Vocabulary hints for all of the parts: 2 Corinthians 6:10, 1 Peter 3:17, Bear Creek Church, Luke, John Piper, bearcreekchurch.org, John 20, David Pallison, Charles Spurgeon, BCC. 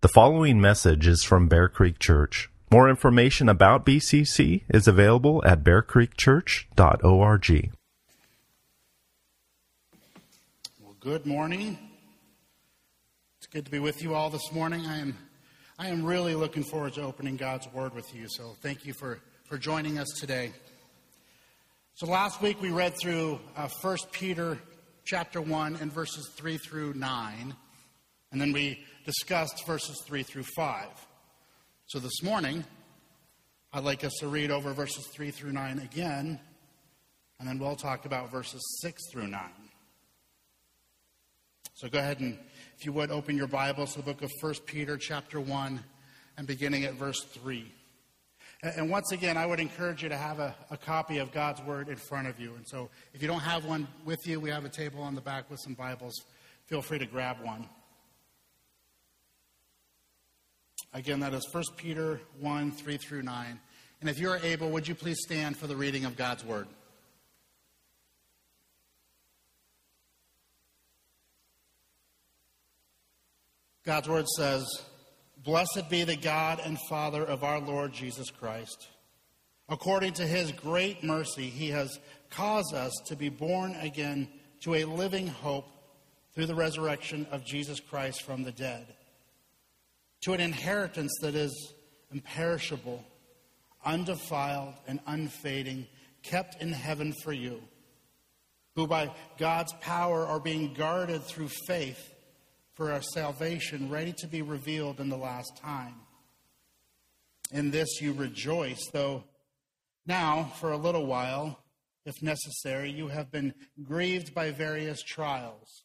The following message is from Bear Creek Church. More information about BCC is available at bearcreekchurch.org. Well, good morning. It's good to be with you all this morning. I am really looking forward to opening God's Word with you, so thank you for joining us today. So last week we read through 1 Peter chapter 1 and verses 3 through 9, and then we discussed verses 3 through 5. So this morning, I'd like us to read over verses 3 through 9 again, and then we'll talk about verses 6 through 9. So go ahead and, if you would, open your Bibles to the book of 1 Peter chapter 1 and beginning at verse 3. And once again, I would encourage you to have a copy of God's Word in front of you. And so if you don't have one with you, we have a table on the back with some Bibles. Feel free to grab one. Again, that is 1 Peter 1, 3 through 9. And if you are able, would you please stand for the reading of God's Word? God's Word says, "Blessed be the God and Father of our Lord Jesus Christ. According to his great mercy, he has caused us to be born again to a living hope through the resurrection of Jesus Christ from the dead, to an inheritance that is imperishable, undefiled, and unfading, kept in heaven for you, who by God's power are being guarded through faith for our salvation, ready to be revealed in the last time. In this you rejoice, though now, for a little while, if necessary, you have been grieved by various trials,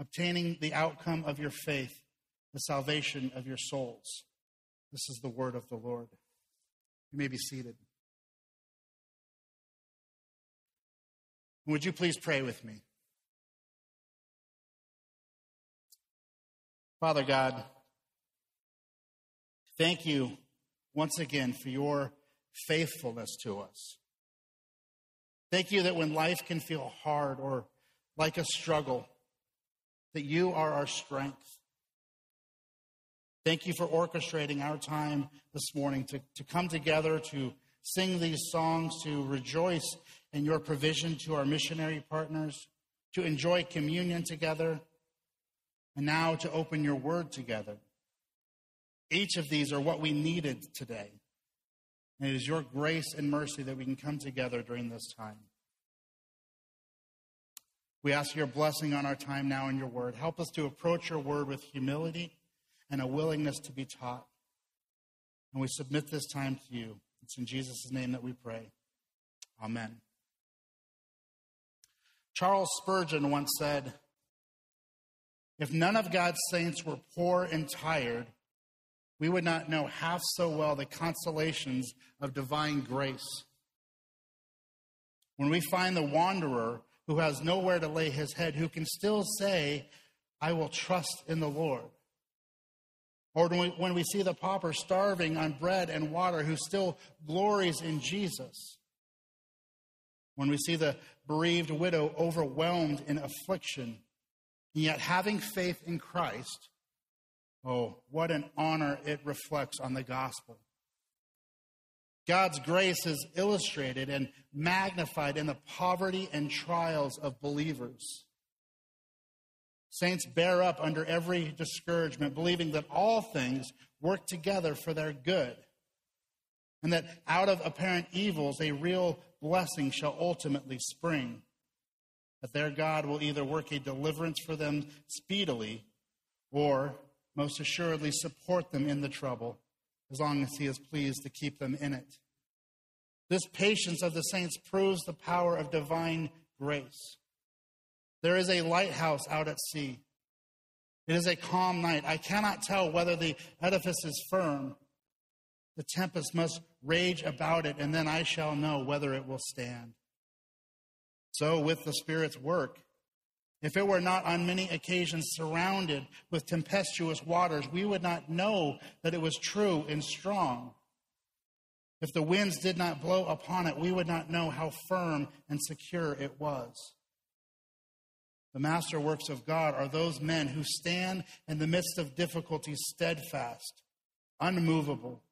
obtaining the outcome of your faith, the salvation of your souls." This is the word of the Lord. You may be seated. Would you please pray with me? Father God, thank you once again for your faithfulness to us. Thank you that when life can feel hard or like a struggle, that you are our strength. Thank you for orchestrating our time this morning to come together, to sing these songs, to rejoice in your provision to our missionary partners, to enjoy communion together, and now to open your word together. Each of these are what we needed today. And it is your grace and mercy that we can come together during this time. We ask your blessing on our time now in your word. Help us to approach your word with humility and a willingness to be taught. And we submit this time to you. It's in Jesus' name that we pray. Amen. Charles Spurgeon once said, "If none of God's saints were poor and tired, we would not know half so well the consolations of divine grace. When we find the wanderer who has nowhere to lay his head, who can still say, 'I will trust in the Lord.' Or when we see the pauper starving on bread and water, who still glories in Jesus. When we see the bereaved widow overwhelmed in affliction, and yet having faith in Christ, oh, what an honor it reflects on the gospel." God's grace is illustrated and magnified in the poverty and trials of believers. Saints bear up under every discouragement, believing that all things work together for their good, and that out of apparent evils a real blessing shall ultimately spring, that their God will either work a deliverance for them speedily or most assuredly support them in the trouble, as long as he is pleased to keep them in it. This patience of the saints proves the power of divine grace. There is a lighthouse out at sea. It is a calm night. I cannot tell whether the edifice is firm. The tempest must rage about it, and then I shall know whether it will stand. So with the Spirit's work, if it were not on many occasions surrounded with tempestuous waters, we would not know that it was true and strong. If the winds did not blow upon it, we would not know how firm and secure it was. The masterworks of God are those men who stand in the midst of difficulties steadfast, unmovable,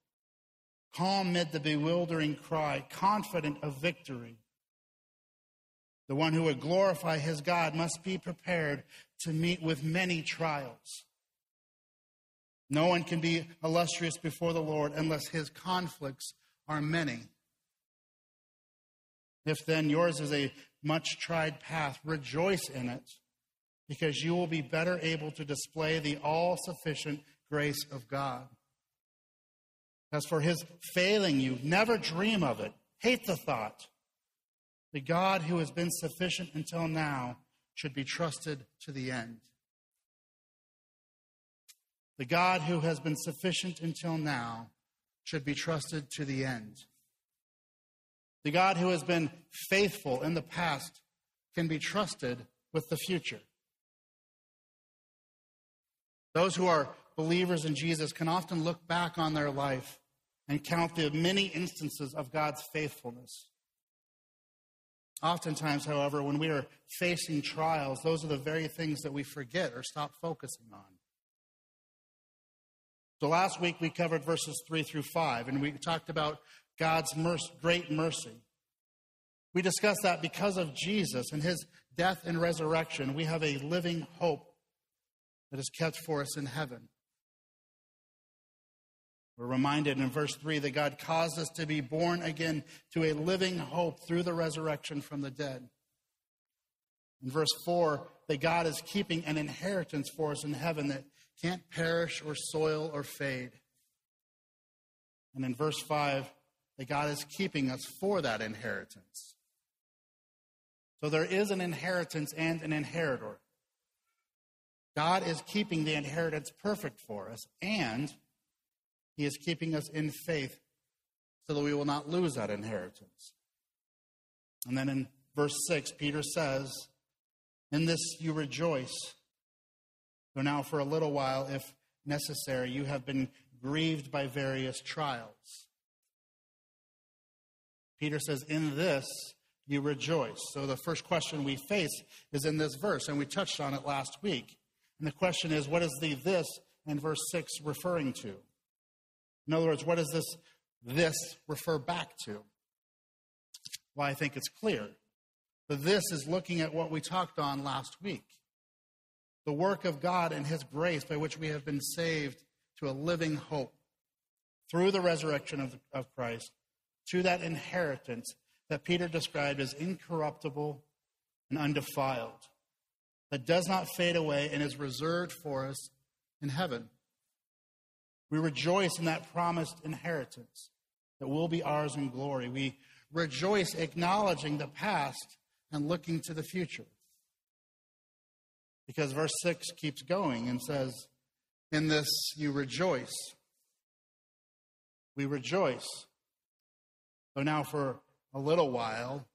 calm mid the bewildering cry, confident of victory. The one who would glorify his God must be prepared to meet with many trials. No one can be illustrious before the Lord unless his conflicts are many. If then yours is a much-tried path, rejoice in it, because you will be better able to display the all-sufficient grace of God. As for his failing you, never dream of it. Hate the thought. The God who has been sufficient until now should be trusted to the end. The God who has been sufficient until now should be trusted to the end. The God who has been faithful in the past can be trusted with the future. Those who are believers in Jesus can often look back on their life and count the many instances of God's faithfulness. Oftentimes, however, when we are facing trials, those are the very things that we forget or stop focusing on. So last week we covered verses 3-5, and we talked about God's mercy, great mercy. We discussed that because of Jesus and his death and resurrection, we have a living hope that is kept for us in heaven. We're reminded in verse 3 that God caused us to be born again to a living hope through the resurrection from the dead. In verse 4, that God is keeping an inheritance for us in heaven that can't perish or soil or fade. And in verse 5, that God is keeping us for that inheritance. So there is an inheritance and an inheritor. God is keeping the inheritance perfect for us, and he is keeping us in faith so that we will not lose that inheritance. And then in verse 6, Peter says, "In this you rejoice, though now for a little while, if necessary, you have been grieved by various trials." Peter says, "In this you rejoice." So the first question we face is in this verse, and we touched on it last week. And the question is, what is the "this" in verse 6 referring to? In other words, what does this refer back to? Well, I think it's clear. The "this" is looking at what we talked on last week. The work of God and his grace by which we have been saved to a living hope through the resurrection of Christ, to that inheritance that Peter described as incorruptible and undefiled, that does not fade away and is reserved for us in heaven. We rejoice in that promised inheritance that will be ours in glory. We rejoice acknowledging the past and looking to the future. Because verse 6 keeps going and says, "In this you rejoice." We rejoice, though now for a little while,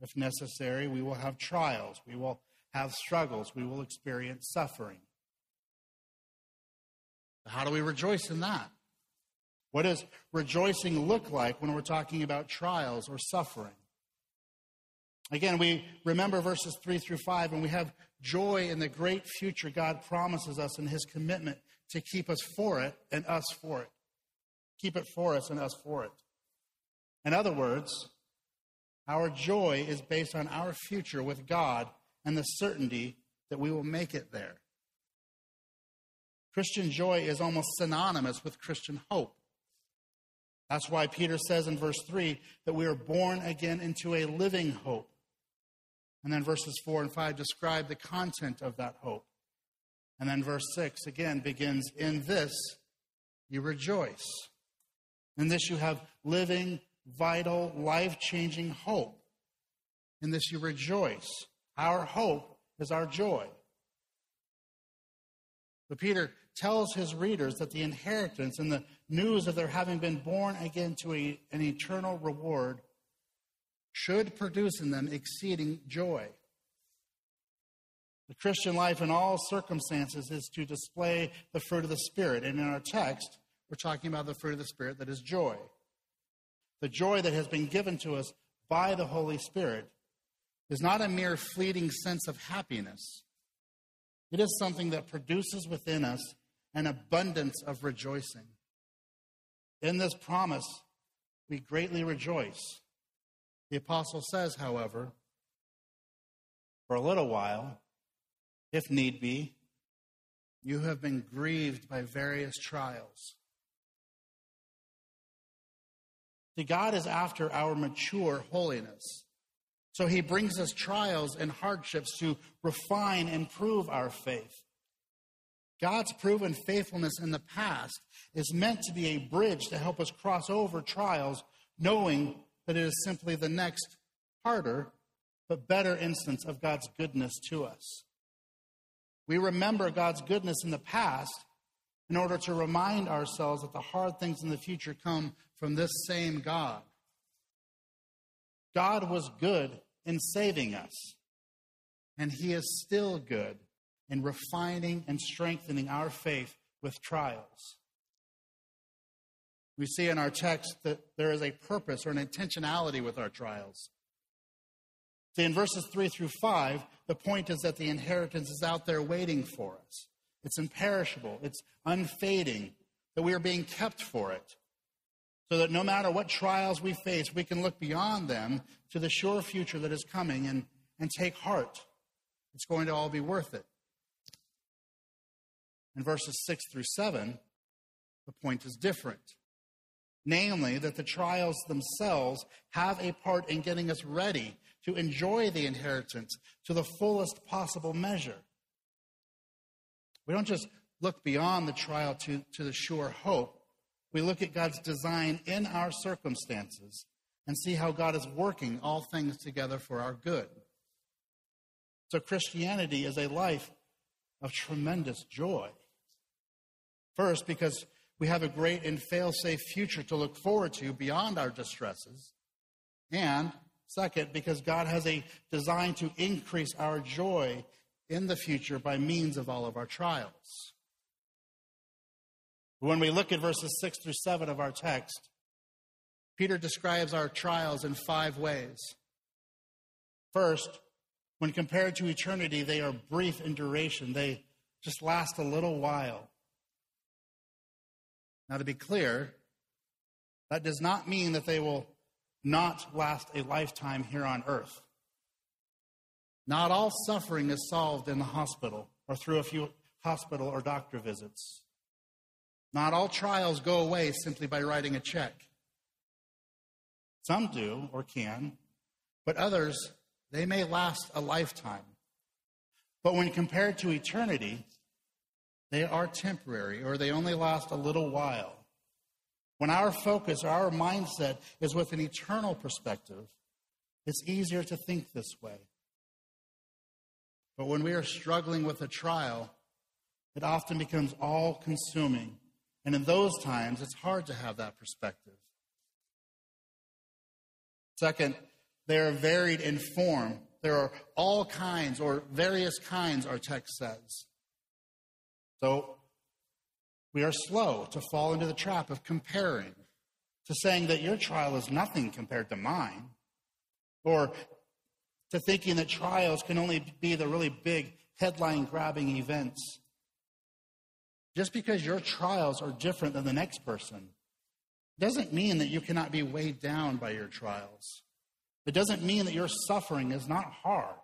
if necessary, we will have trials, we will have struggles, we will experience suffering. How do we rejoice in that? What does rejoicing look like when we're talking about trials or suffering? Again, we remember verses 3-5, and we have joy in the great future God promises us in his commitment to keep us for it and us for it. Keep it for us and us for it. In other words, our joy is based on our future with God and the certainty that we will make it there. Christian joy is almost synonymous with Christian hope. That's why Peter says in verse 3 that we are born again into a living hope. And then verses 4 and 5 describe the content of that hope. And then verse 6 again begins, "In this you rejoice." In this you have living, vital, life-changing hope. In this you rejoice. Our hope is our joy. But Peter tells his readers that the inheritance and the news of their having been born again to an eternal reward should produce in them exceeding joy. The Christian life in all circumstances is to display the fruit of the Spirit. And in our text, we're talking about the fruit of the Spirit that is joy. The joy that has been given to us by the Holy Spirit is not a mere fleeting sense of happiness. It is something that produces within us an abundance of rejoicing. In this promise, we greatly rejoice. The apostle says, however, for a little while, if need be, you have been grieved by various trials. See, God is after our mature holiness. So he brings us trials and hardships to refine and prove our faith. God's proven faithfulness in the past is meant to be a bridge to help us cross over trials, knowing that it is simply the next harder but better instance of God's goodness to us. We remember God's goodness in the past in order to remind ourselves that the hard things in the future come from this same God. God was good in saving us, and he is still good in refining and strengthening our faith with trials. We see in our text that there is a purpose or an intentionality with our trials. See, in verses 3-5, the point is that the inheritance is out there waiting for us. It's imperishable. It's unfading, that we are being kept for it, so that no matter what trials we face, we can look beyond them to the sure future that is coming and take heart. It's going to all be worth it. In verses 6-7, the point is different. Namely, that the trials themselves have a part in getting us ready to enjoy the inheritance to the fullest possible measure. We don't just look beyond the trial to the sure hope. We look at God's design in our circumstances and see how God is working all things together for our good. So Christianity is a life of tremendous joy. First, because we have a great and fail-safe future to look forward to beyond our distresses. And second, because God has a design to increase our joy in the future by means of all of our trials. When we look at verses 6-7 of our text, Peter describes our trials in 5 ways. First, when compared to eternity, they are brief in duration. They just last a little while. Now, to be clear, that does not mean that they will not last a lifetime here on earth. Not all suffering is solved in the hospital or through a few hospital or doctor visits. Not all trials go away simply by writing a check. Some do or can, but others, they may last a lifetime. But when compared to eternity, they are temporary, or they only last a little while. When our focus or our mindset is with an eternal perspective, it's easier to think this way. But when we are struggling with a trial, it often becomes all-consuming. And in those times, it's hard to have that perspective. Second, they are varied in form. There are all kinds or various kinds, our text says. So we are slow to fall into the trap of comparing, to saying that your trial is nothing compared to mine, or to thinking that trials can only be the really big headline-grabbing events. Just because your trials are different than the next person doesn't mean that you cannot be weighed down by your trials. It doesn't mean that your suffering is not hard.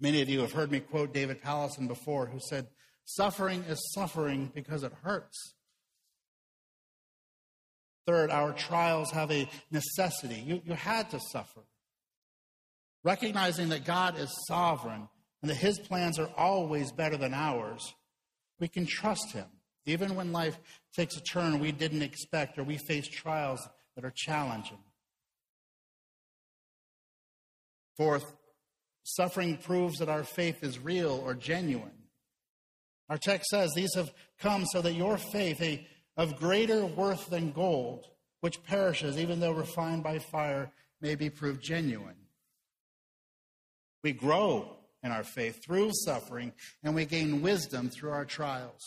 Many of you have heard me quote David Pallison before, who said, "Suffering is suffering because it hurts." Third, our trials have a necessity. You had to suffer. Recognizing that God is sovereign, and that his plans are always better than ours, we can trust him, even when life takes a turn we didn't expect or we face trials that are challenging. Fourth, Suffering proves that our faith is real or genuine. Our text says, these have come so that your faith, of greater worth than gold, which perishes even though refined by fire, may be proved genuine. We grow in our faith through suffering, and we gain wisdom through our trials.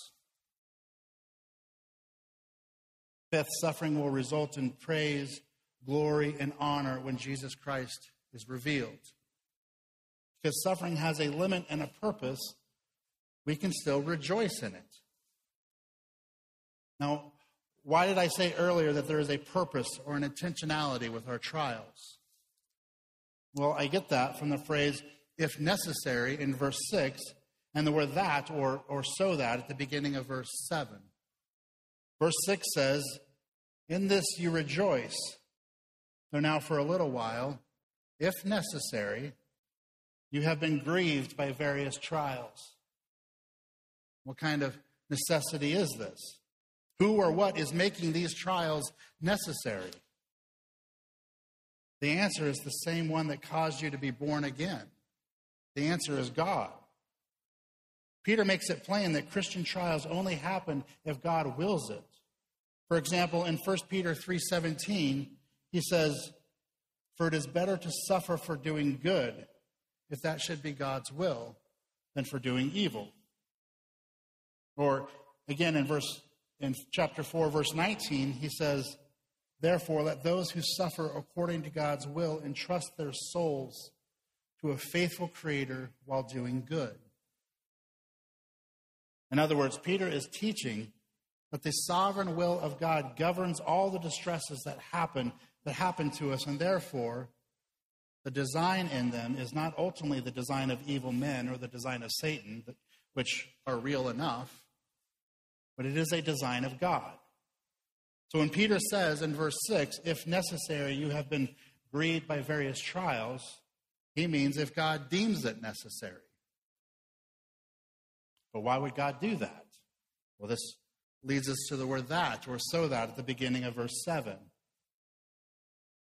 Fifth, suffering will result in praise, glory, and honor when Jesus Christ is revealed. Because suffering has a limit and a purpose, we can still rejoice in it. Now, why did I say earlier that there is a purpose or an intentionality with our trials? Well, I get that from the phrase, if necessary, in verse 6, and the word that or so that at the beginning of verse 7. Verse 6 says, in this you rejoice, though now for a little while, if necessary, you have been grieved by various trials. What kind of necessity is this? Who or what is making these trials necessary? The answer is the same one that caused you to be born again. The answer is God. Peter makes it plain that Christian trials only happen if God wills it. For example, in 1 Peter 3:17, he says, "For it is better to suffer for doing good, if that should be God's will, than for doing evil." Or again, in chapter 4, verse 19, he says, "Therefore, let those who suffer according to God's will entrust their souls to a faithful Creator while doing good." In other words, Peter is teaching that the sovereign will of God governs all the distresses that happen to us, and therefore, the design in them is not ultimately the design of evil men or the design of Satan, which are real enough, but it is a design of God. So when Peter says in verse 6, if necessary, you have been grieved by various trials, he means if God deems it necessary. But why would God do that? Well, this leads us to the word that or so that at the beginning of verse 7.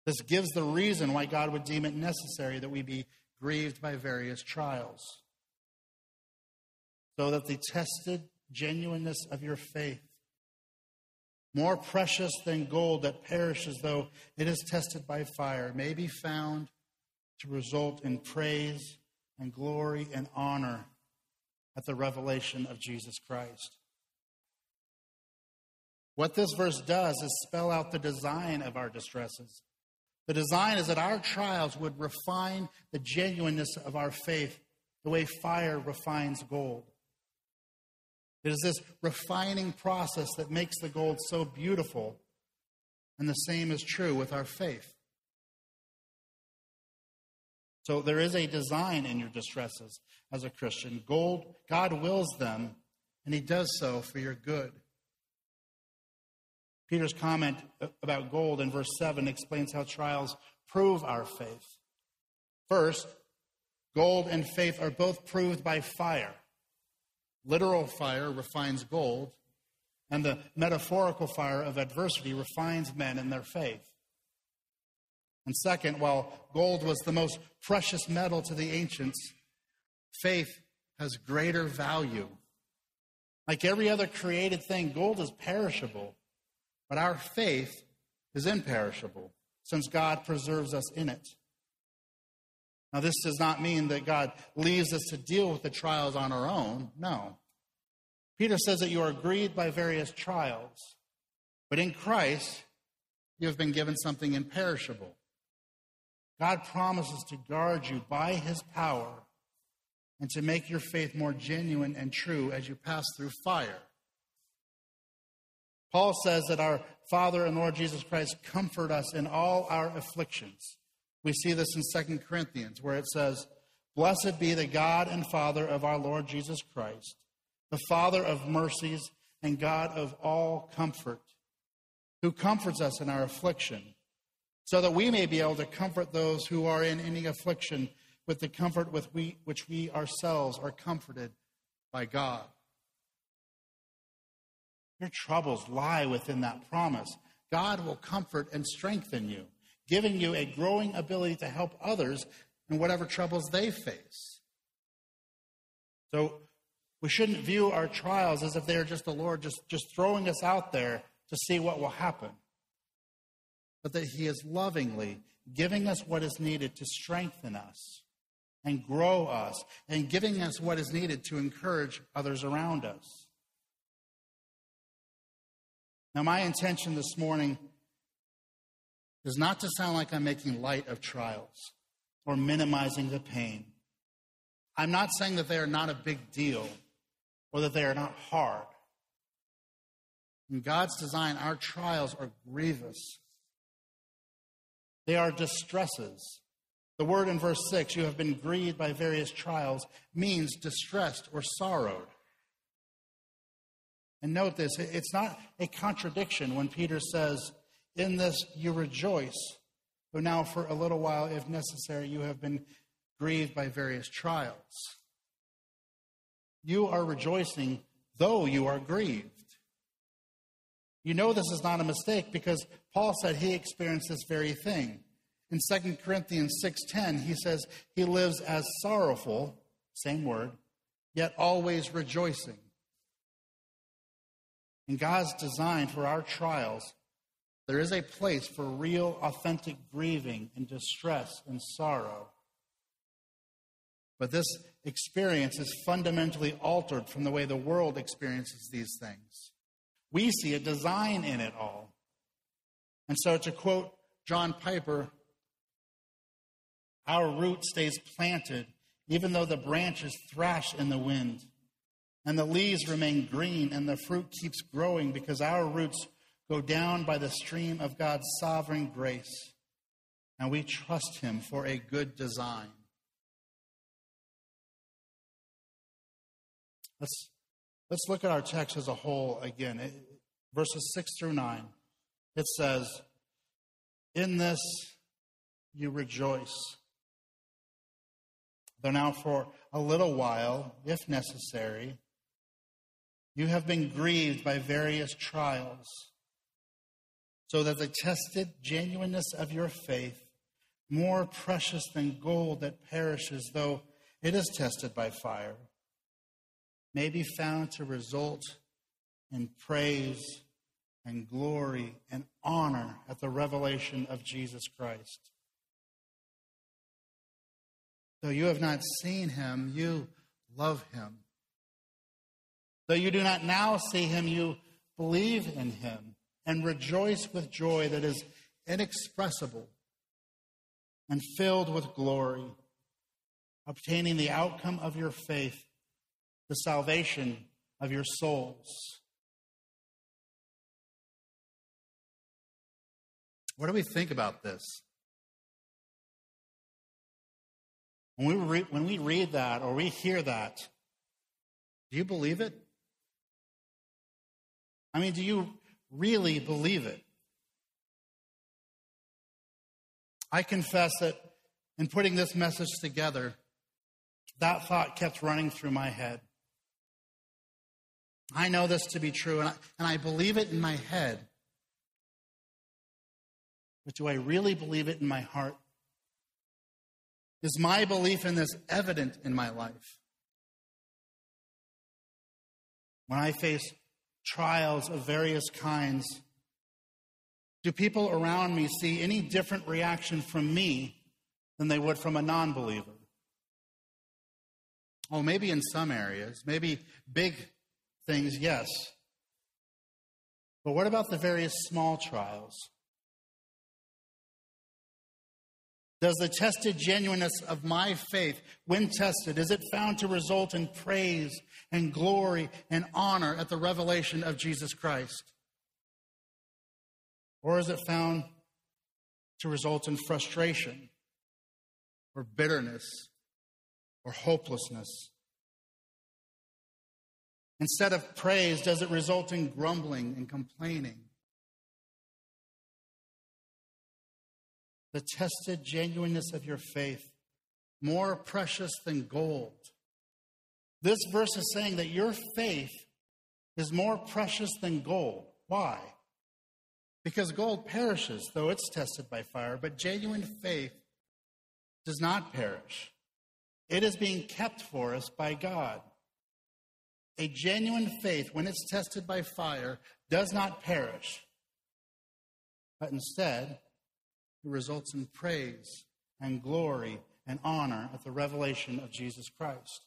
This gives the reason why God would deem it necessary that we be grieved by various trials, so that the tested genuineness of your faith, more precious than gold that perishes though it is tested by fire, may be found to result in praise and glory and honor at the revelation of Jesus Christ. What this verse does is spell out the design of our distresses. The design is that our trials would refine the genuineness of our faith the way fire refines gold. It is this refining process that makes the gold so beautiful, and the same is true with our faith. So there is a design in your distresses as a Christian. God wills them, and he does so for your good. Peter's comment about gold in verse 7 explains how trials prove our faith. First, gold and faith are both proved by fire. Literal fire refines gold, and the metaphorical fire of adversity refines men in their faith. And second, while gold was the most precious metal to the ancients, faith has greater value. Like every other created thing, gold is perishable. But our faith is imperishable, since God preserves us in it. Now, this does not mean that God leaves us to deal with the trials on our own. No. Peter says that you are grieved by various trials, but in Christ, you have been given something imperishable. God promises to guard you by his power and to make your faith more genuine and true as you pass through fire. Paul says that our Father and Lord Jesus Christ comfort us in all our afflictions. We see this in 2 Corinthians, where it says, "Blessed be the God and Father of our Lord Jesus Christ, the Father of mercies and God of all comfort, who comforts us in our affliction, so that we may be able to comfort those who are in any affliction with the comfort with which we ourselves are comforted by God." Your troubles lie within that promise. God will comfort and strengthen you, giving you a growing ability to help others and whatever troubles they face. So we shouldn't view our trials as if they're just the Lord just throwing us out there to see what will happen, but that he is lovingly giving us what is needed to strengthen us and grow us, and giving us what is needed to encourage others around us. Now, my intention this morning is not to sound like I'm making light of trials or minimizing the pain. I'm not saying that they are not a big deal or that they are not hard. In God's design, our trials are grievous. They are distresses. The word in verse 6, you have been grieved by various trials, means distressed or sorrowed. And note this, it's not a contradiction when Peter says, in this you rejoice, though now for a little while, if necessary, you have been grieved by various trials. You are rejoicing, though you are grieved. You know this is not a mistake because Paul said he experienced this very thing. In 2 Corinthians 6:10, he says he lives as sorrowful, same word, yet always rejoicing. In God's design for our trials, there is a place for real, authentic grieving and distress and sorrow. But this experience is fundamentally altered from the way the world experiences these things. We see a design in it all. And so, to quote John Piper, our root stays planted, even though the branches thrash in the wind, and the leaves remain green, and the fruit keeps growing, because our roots go down by the stream of God's sovereign grace, and we trust him for a good design. Let's look at our text as a whole again. Verses 6 through 9, it says, in this you rejoice, though now for a little while, if necessary, you have been grieved by various trials, so that the tested genuineness of your faith, more precious than gold that perishes, though it is tested by fire, may be found to result in praise and glory and honor at the revelation of Jesus Christ. Though you have not seen him, you love him. Though you do not now see him, you believe in him and rejoice with joy that is inexpressible and filled with glory, obtaining the outcome of your faith, the salvation of your souls. What do we think about this? When we read that or we hear that, do you believe it? I mean, do you really believe it? I confess that in putting this message together, that thought kept running through my head. I know this to be true, and I believe it in my head. But do I really believe it in my heart? Is my belief in this evident in my life? When I face trials of various kinds, do people around me see any different reaction from me than they would from a non-believer? Oh, maybe in some areas, maybe big things, yes. But what about the various small trials? Does the tested genuineness of my faith, when tested, is it found to result in praise and glory and honor at the revelation of Jesus Christ? Or is it found to result in frustration or bitterness or hopelessness? Instead of praise, does it result in grumbling and complaining? The tested genuineness of your faith, more precious than gold. This verse is saying that your faith is more precious than gold. Why? Because gold perishes, though it's tested by fire, but genuine faith does not perish. It is being kept for us by God. A genuine faith, when it's tested by fire, does not perish, but instead it results in praise and glory and honor at the revelation of Jesus Christ.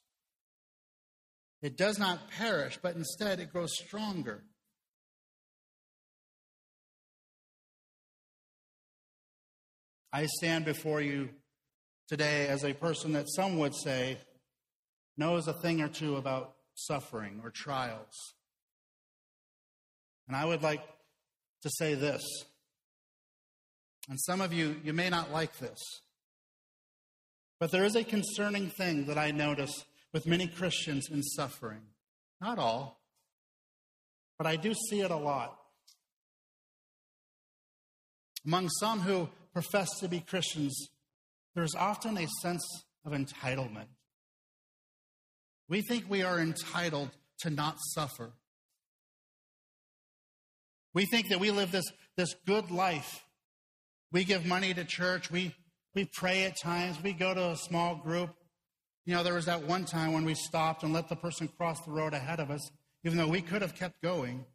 It does not perish, but instead it grows stronger. I stand before you today as a person that some would say knows a thing or two about suffering or trials. And I would like to say this. And some of you may not like this, but there is a concerning thing that I notice with many Christians in suffering. Not all, but I do see it a lot. Among some who profess to be Christians, there's often a sense of entitlement. We think we are entitled to not suffer. We think that we live this good life. We give money to church. We pray at times. We go to a small group. You know, there was that one time when we stopped and let the person cross the road ahead of us, even though we could have kept going.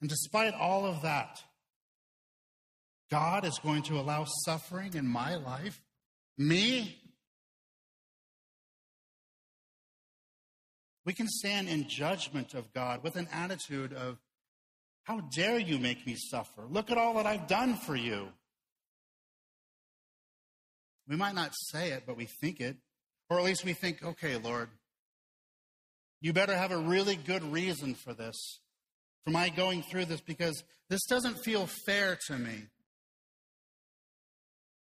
And despite all of that, God is going to allow suffering in my life? Me? We can stand in judgment of God with an attitude of, how dare you make me suffer? Look at all that I've done for you. We might not say it, but we think it. Or at least we think, okay, Lord, you better have a really good reason for this, for my going through this, because this doesn't feel fair to me.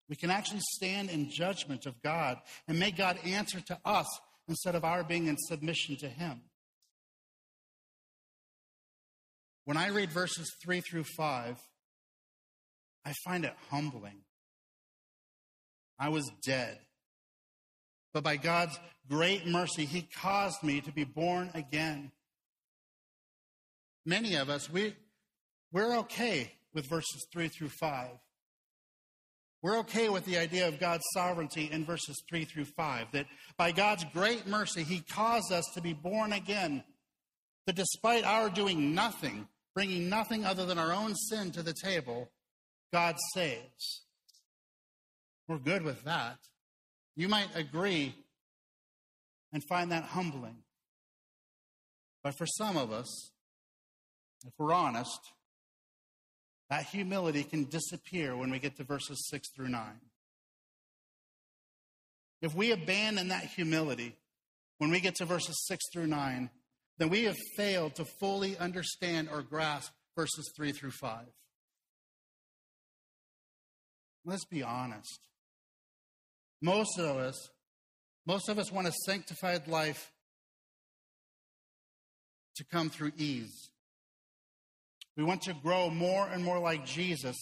We can actually stand in judgment of God and make God answer to us instead of our being in submission to him. When I read verses 3-5, I find it humbling. I was dead, but by God's great mercy, he caused me to be born again. Many of us, we're okay with verses 3-5. We're okay with the idea of God's sovereignty in verses 3-5, that by God's great mercy, he caused us to be born again, that despite our doing nothing, bringing nothing other than our own sin to the table, God saves. We're good with that. You might agree and find that humbling. But for some of us, if we're honest, that humility can disappear when we get to verses 6-9. If we abandon that humility when we get to verses 6-9, then we have failed to fully understand or grasp verses 3-5. Let's be honest. Most of us want a sanctified life to come through ease. We want to grow more and more like Jesus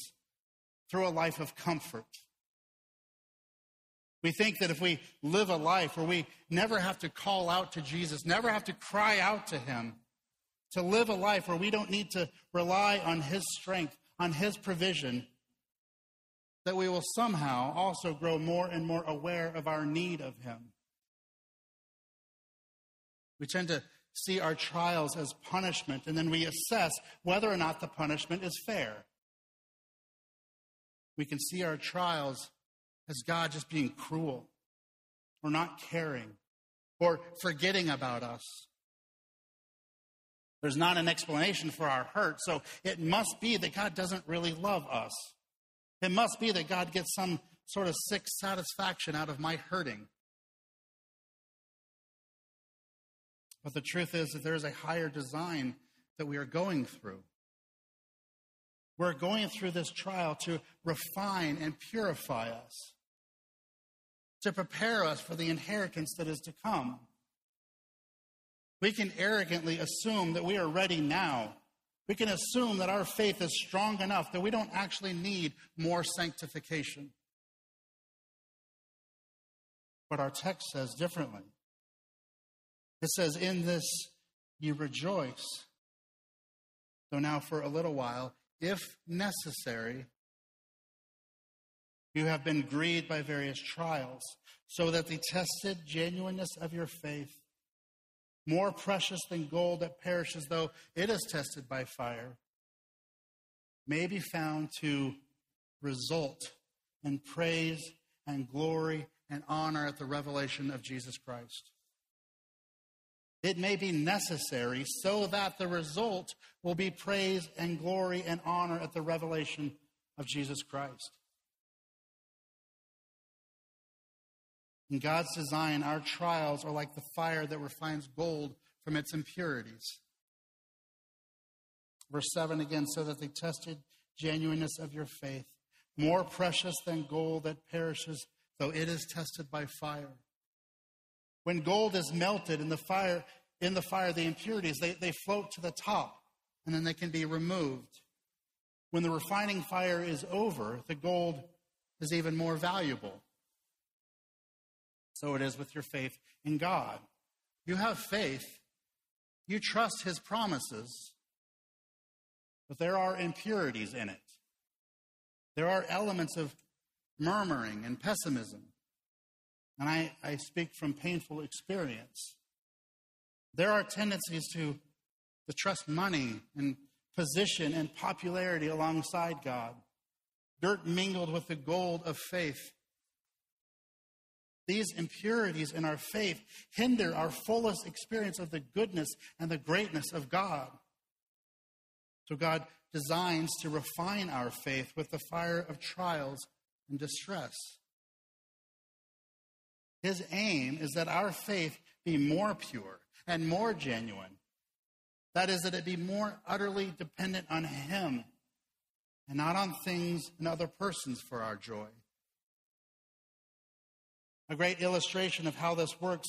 through a life of comfort. We think that if we live a life where we never have to call out to Jesus, never have to cry out to him, to live a life where we don't need to rely on his strength, on his provision, that we will somehow also grow more and more aware of our need of him. We tend to see our trials as punishment, and then we assess whether or not the punishment is fair. We can see our trials as God just being cruel, or not caring, or forgetting about us. There's not an explanation for our hurt, so it must be that God doesn't really love us. It must be that God gets some sort of sick satisfaction out of my hurting. But the truth is that there is a higher design that we are going through. We're going through this trial to refine and purify us, to prepare us for the inheritance that is to come. We can arrogantly assume that we are ready now. We can assume that our faith is strong enough that we don't actually need more sanctification. But our text says differently. It says, in this you rejoice, though now for a little while, if necessary, You have been grieved by various trials, so that the tested genuineness of your faith, more precious than gold that perishes, though it is tested by fire, may be found to result in praise and glory and honor at the revelation of Jesus Christ. It may be necessary so that the result will be praise and glory and honor at the revelation of Jesus Christ. In God's design, our trials are like the fire that refines gold from its impurities. Verse 7 again, so that the tested genuineness of your faith, more precious than gold that perishes, though it is tested by fire. When gold is melted in the fire, the impurities, they float to the top, and then they can be removed. When the refining fire is over, the gold is even more valuable. So it is with your faith in God. You have faith. You trust his promises. But there are impurities in it. There are elements of murmuring and pessimism. And I speak from painful experience. There are tendencies to trust money and position and popularity alongside God. Dirt mingled with the gold of faith. These impurities in our faith hinder our fullest experience of the goodness and the greatness of God. So God designs to refine our faith with the fire of trials and distress. His aim is that our faith be more pure and more genuine. That is, that it be more utterly dependent on him and not on things and other persons for our joy. A great illustration of how this works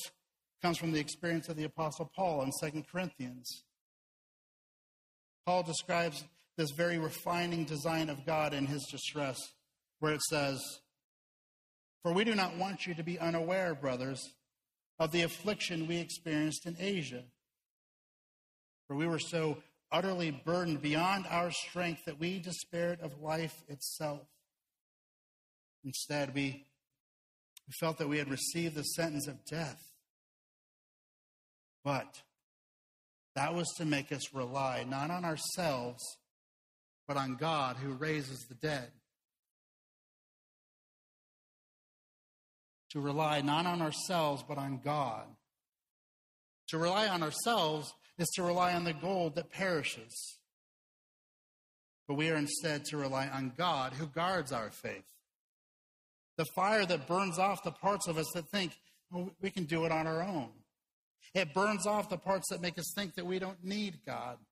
comes from the experience of the Apostle Paul in 2 Corinthians. Paul describes this very refining design of God in his distress, where it says, "For we do not want you to be unaware, brothers, of the affliction we experienced in Asia. For we were so utterly burdened beyond our strength that we despaired of life itself. Instead, we felt that we had received the sentence of death. But that was to make us rely not on ourselves, but on God who raises the dead." To rely not on ourselves, but on God. To rely on ourselves is to rely on the gold that perishes. But we are instead to rely on God who guards our faith. The fire that burns off the parts of us that think we can do it on our own. It burns off the parts that make us think that we don't need God,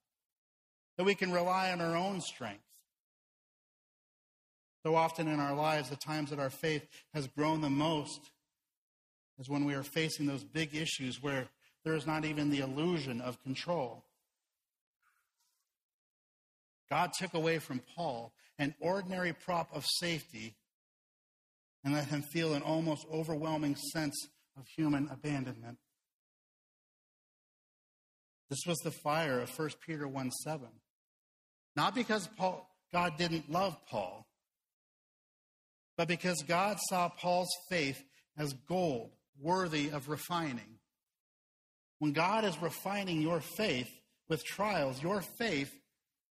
that we can rely on our own strength. So often in our lives, the times that our faith has grown the most is when we are facing those big issues where there is not even the illusion of control. God took away from Paul an ordinary prop of safety and let him feel an almost overwhelming sense of human abandonment. This was the fire of 1 Peter 1:7. Not because God didn't love Paul, but because God saw Paul's faith as gold worthy of refining. When God is refining your faith with trials, your faith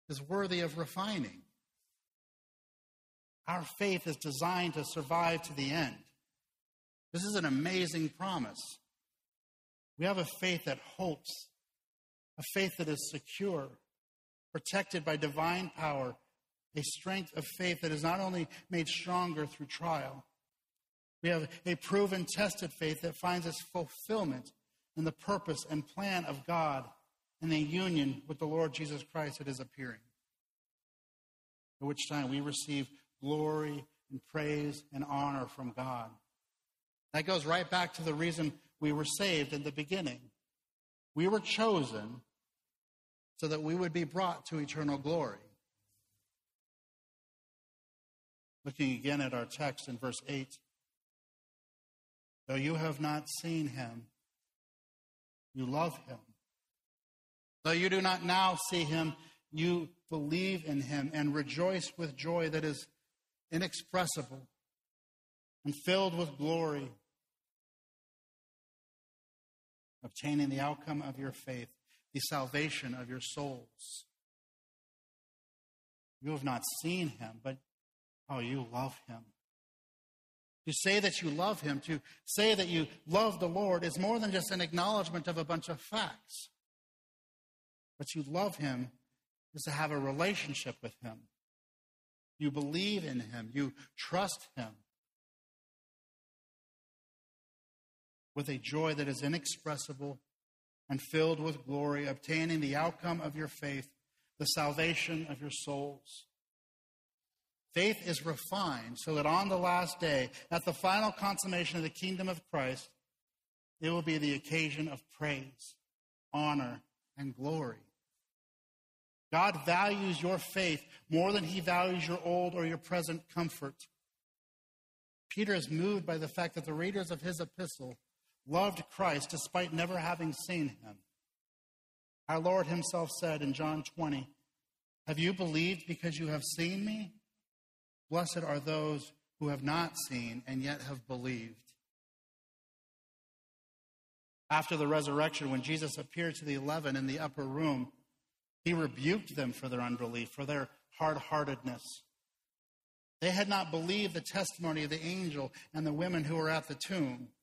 is worthy of refining. Our faith is designed to survive to the end. This is an amazing promise. We have a faith that hopes, a faith that is secure, protected by divine power, a strength of faith that is not only made stronger through trial. We have a proven, tested faith that finds its fulfillment in the purpose and plan of God and the union with the Lord Jesus Christ at his appearing, at which time we receive glory and praise and honor from God. That goes right back to the reason we were saved in the beginning. We were chosen so that we would be brought to eternal glory. Looking again at our text in verse 8, though you have not seen him, you love him. Though you do not now see him, you believe in him and rejoice with joy that is inexpressible and filled with glory, obtaining the outcome of your faith, the salvation of your souls. You have not seen him, but oh, you love him. To say that you love him, to say that you love the Lord is more than just an acknowledgement of a bunch of facts. But you love him is to have a relationship with him. You believe in him. You trust him with a joy that is inexpressible and filled with glory, obtaining the outcome of your faith, the salvation of your souls. Faith is refined so that on the last day, at the final consummation of the kingdom of Christ, it will be the occasion of praise, honor, and glory. God values your faith more than he values your old or your present comfort. Peter is moved by the fact that the readers of his epistle loved Christ despite never having seen him. Our Lord himself said in John 20, "Have you believed because you have seen me? Blessed are those who have not seen and yet have believed." After the resurrection, when Jesus appeared to the 11 in the upper room, he rebuked them for their unbelief, for their hard-heartedness. They had not believed the testimony of the angel and the women who were at the tomb.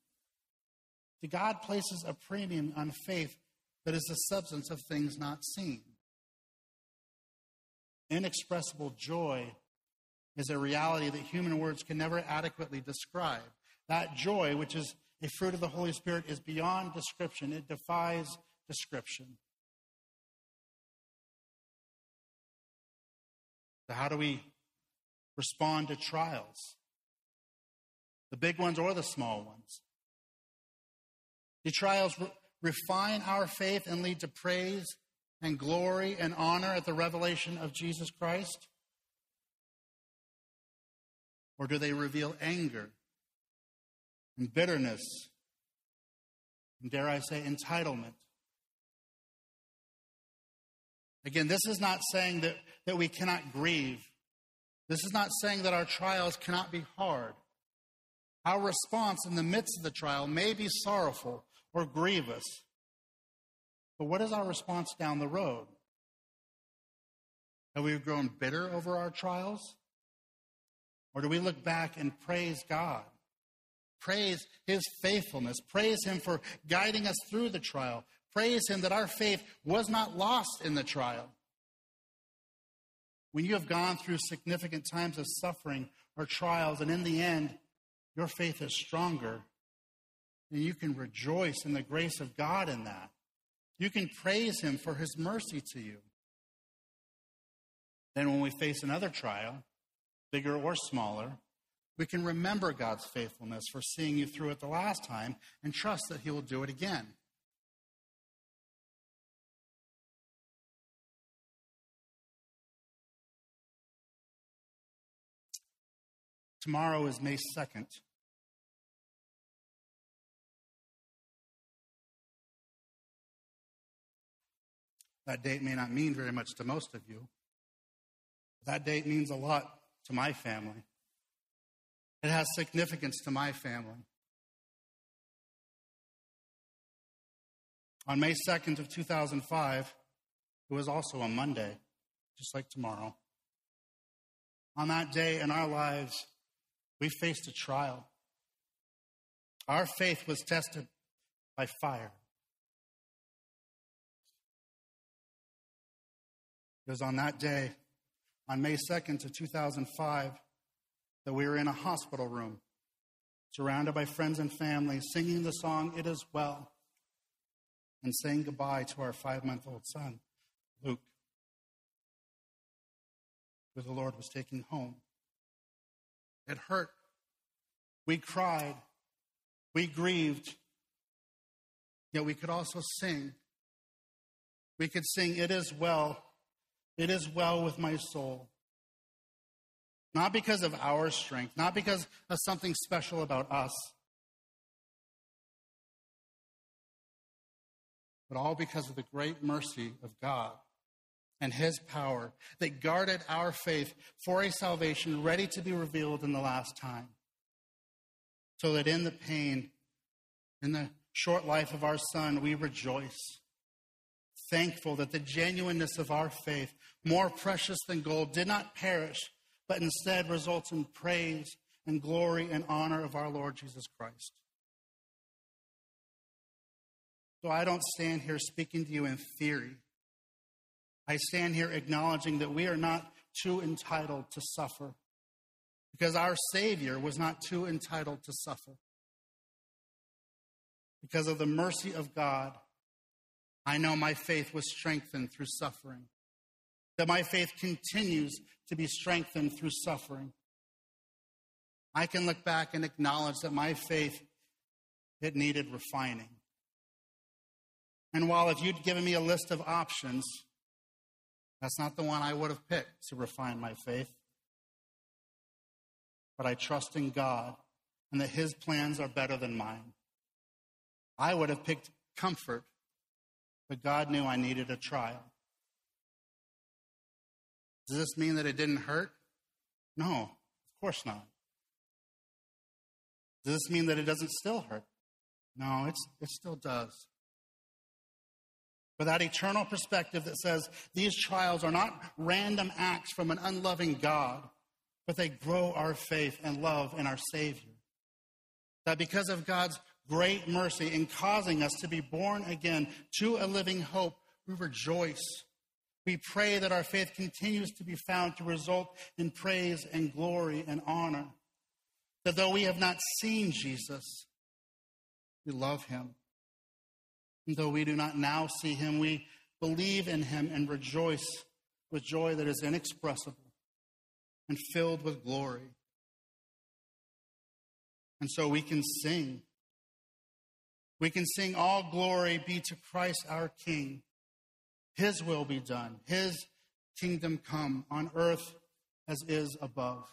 God places a premium on faith that is the substance of things not seen. Inexpressible joy is a reality that human words can never adequately describe. That joy, which is a fruit of the Holy Spirit, is beyond description. It defies description. So how do we respond to trials? The big ones or the small ones? The trials refine our faith and lead to praise and glory and honor at the revelation of Jesus Christ? Or do they reveal anger and bitterness and, dare I say, entitlement? Again, this is not saying that we cannot grieve. This is not saying that our trials cannot be hard. Our response in the midst of the trial may be sorrowful or grievous. But what is our response down the road? Have we grown bitter over our trials? Or do we look back and praise God? Praise his faithfulness. Praise him for guiding us through the trial. Praise him that our faith was not lost in the trial. When you have gone through significant times of suffering or trials, and in the end, your faith is stronger, and you can rejoice in the grace of God in that. You can praise him for his mercy to you. Then when we face another trial, bigger or smaller, we can remember God's faithfulness for seeing you through it the last time and trust that he will do it again. Tomorrow is May 2nd. That date may not mean very much to most of you. That date means a lot to my family. It has significance to my family. On May 2nd of 2005, it was also a Monday, just like tomorrow. On that day in our lives, we faced a trial. Our faith was tested by fire. It was on that day, on May 2nd of 2005, that we were in a hospital room, surrounded by friends and family, singing the song, "It Is Well," and saying goodbye to our 5-month-old son, Luke, who the Lord was taking home. It hurt. We cried. We grieved. Yet we could also sing. We could sing, "It is well. It is well with my soul." Not because of our strength, not because of something special about us, but all because of the great mercy of God and his power that guarded our faith for a salvation ready to be revealed in the last time. so that in the pain, in the short life of our Son, we rejoice, thankful that the genuineness of our faith, more precious than gold, did not perish, but instead results in praise and glory and honor of our Lord Jesus Christ. So I don't stand here speaking to you in theory. I stand here acknowledging that we are not too entitled to suffer, because our Savior was not too entitled to suffer. Because of the mercy of God, I know my faith was strengthened through suffering, that my faith continues to be strengthened through suffering. I can look back and acknowledge that my faith, it needed refining. And while if you'd given me a list of options, that's not the one I would have picked to refine my faith. But I trust in God and that his plans are better than mine. I would have picked comfort, but God knew I needed a trial. Does this mean that it didn't hurt? No, of course not. Does this mean that it doesn't still hurt? No, it still does. But that eternal perspective that says these trials are not random acts from an unloving God, but they grow our faith and love in our Savior. That because of God's great mercy in causing us to be born again to a living hope, we rejoice. We pray that our faith continues to be found to result in praise and glory and honor. That though we have not seen Jesus, we love him. And though we do not now see him, we believe in him and rejoice with joy that is inexpressible and filled with glory. And so we can sing. We can sing, "All glory be to Christ our King. His will be done, his kingdom come on earth as is above."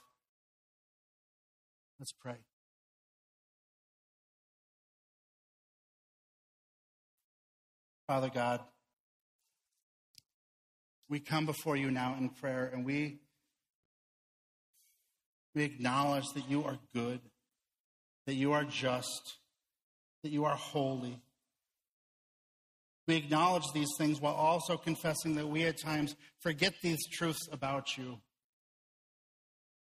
Let's pray. Father God, we come before you now in prayer, and we acknowledge that you are good, that you are just, that you are holy. We acknowledge these things while also confessing that we at times forget these truths about you.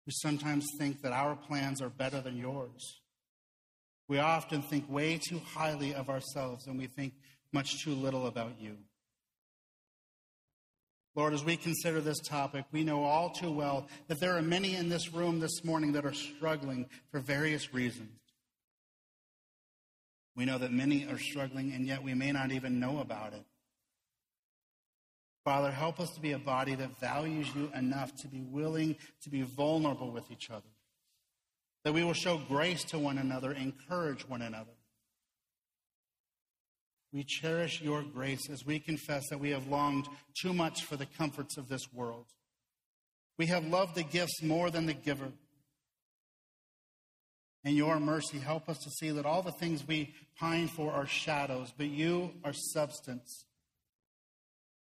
We sometimes think that our plans are better than yours. We often think way too highly of ourselves, and we think much too little about you. Lord, as we consider this topic, we know all too well that there are many in this room this morning that are struggling for various reasons. We know that many are struggling, and yet we may not even know about it. Father, help us to be a body that values you enough to be willing to be vulnerable with each other, that we will show grace to one another, encourage one another. We cherish your grace as we confess that we have longed too much for the comforts of this world. We have loved the gifts more than the giver. And your mercy, help us to see that all the things we pine for are shadows, but you are substance.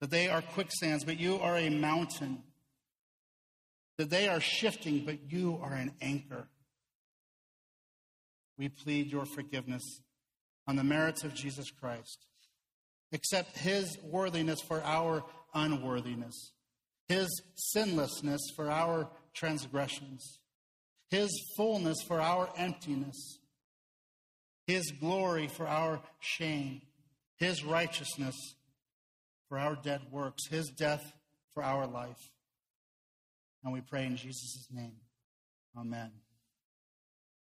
That they are quicksands, but you are a mountain. That they are shifting, but you are an anchor. We plead your forgiveness on the merits of Jesus Christ. Accept his worthiness for our unworthiness, his sinlessness for our transgressions, his fullness for our emptiness, his glory for our shame, his righteousness for our dead works, his death for our life. And we pray in Jesus' name. Amen.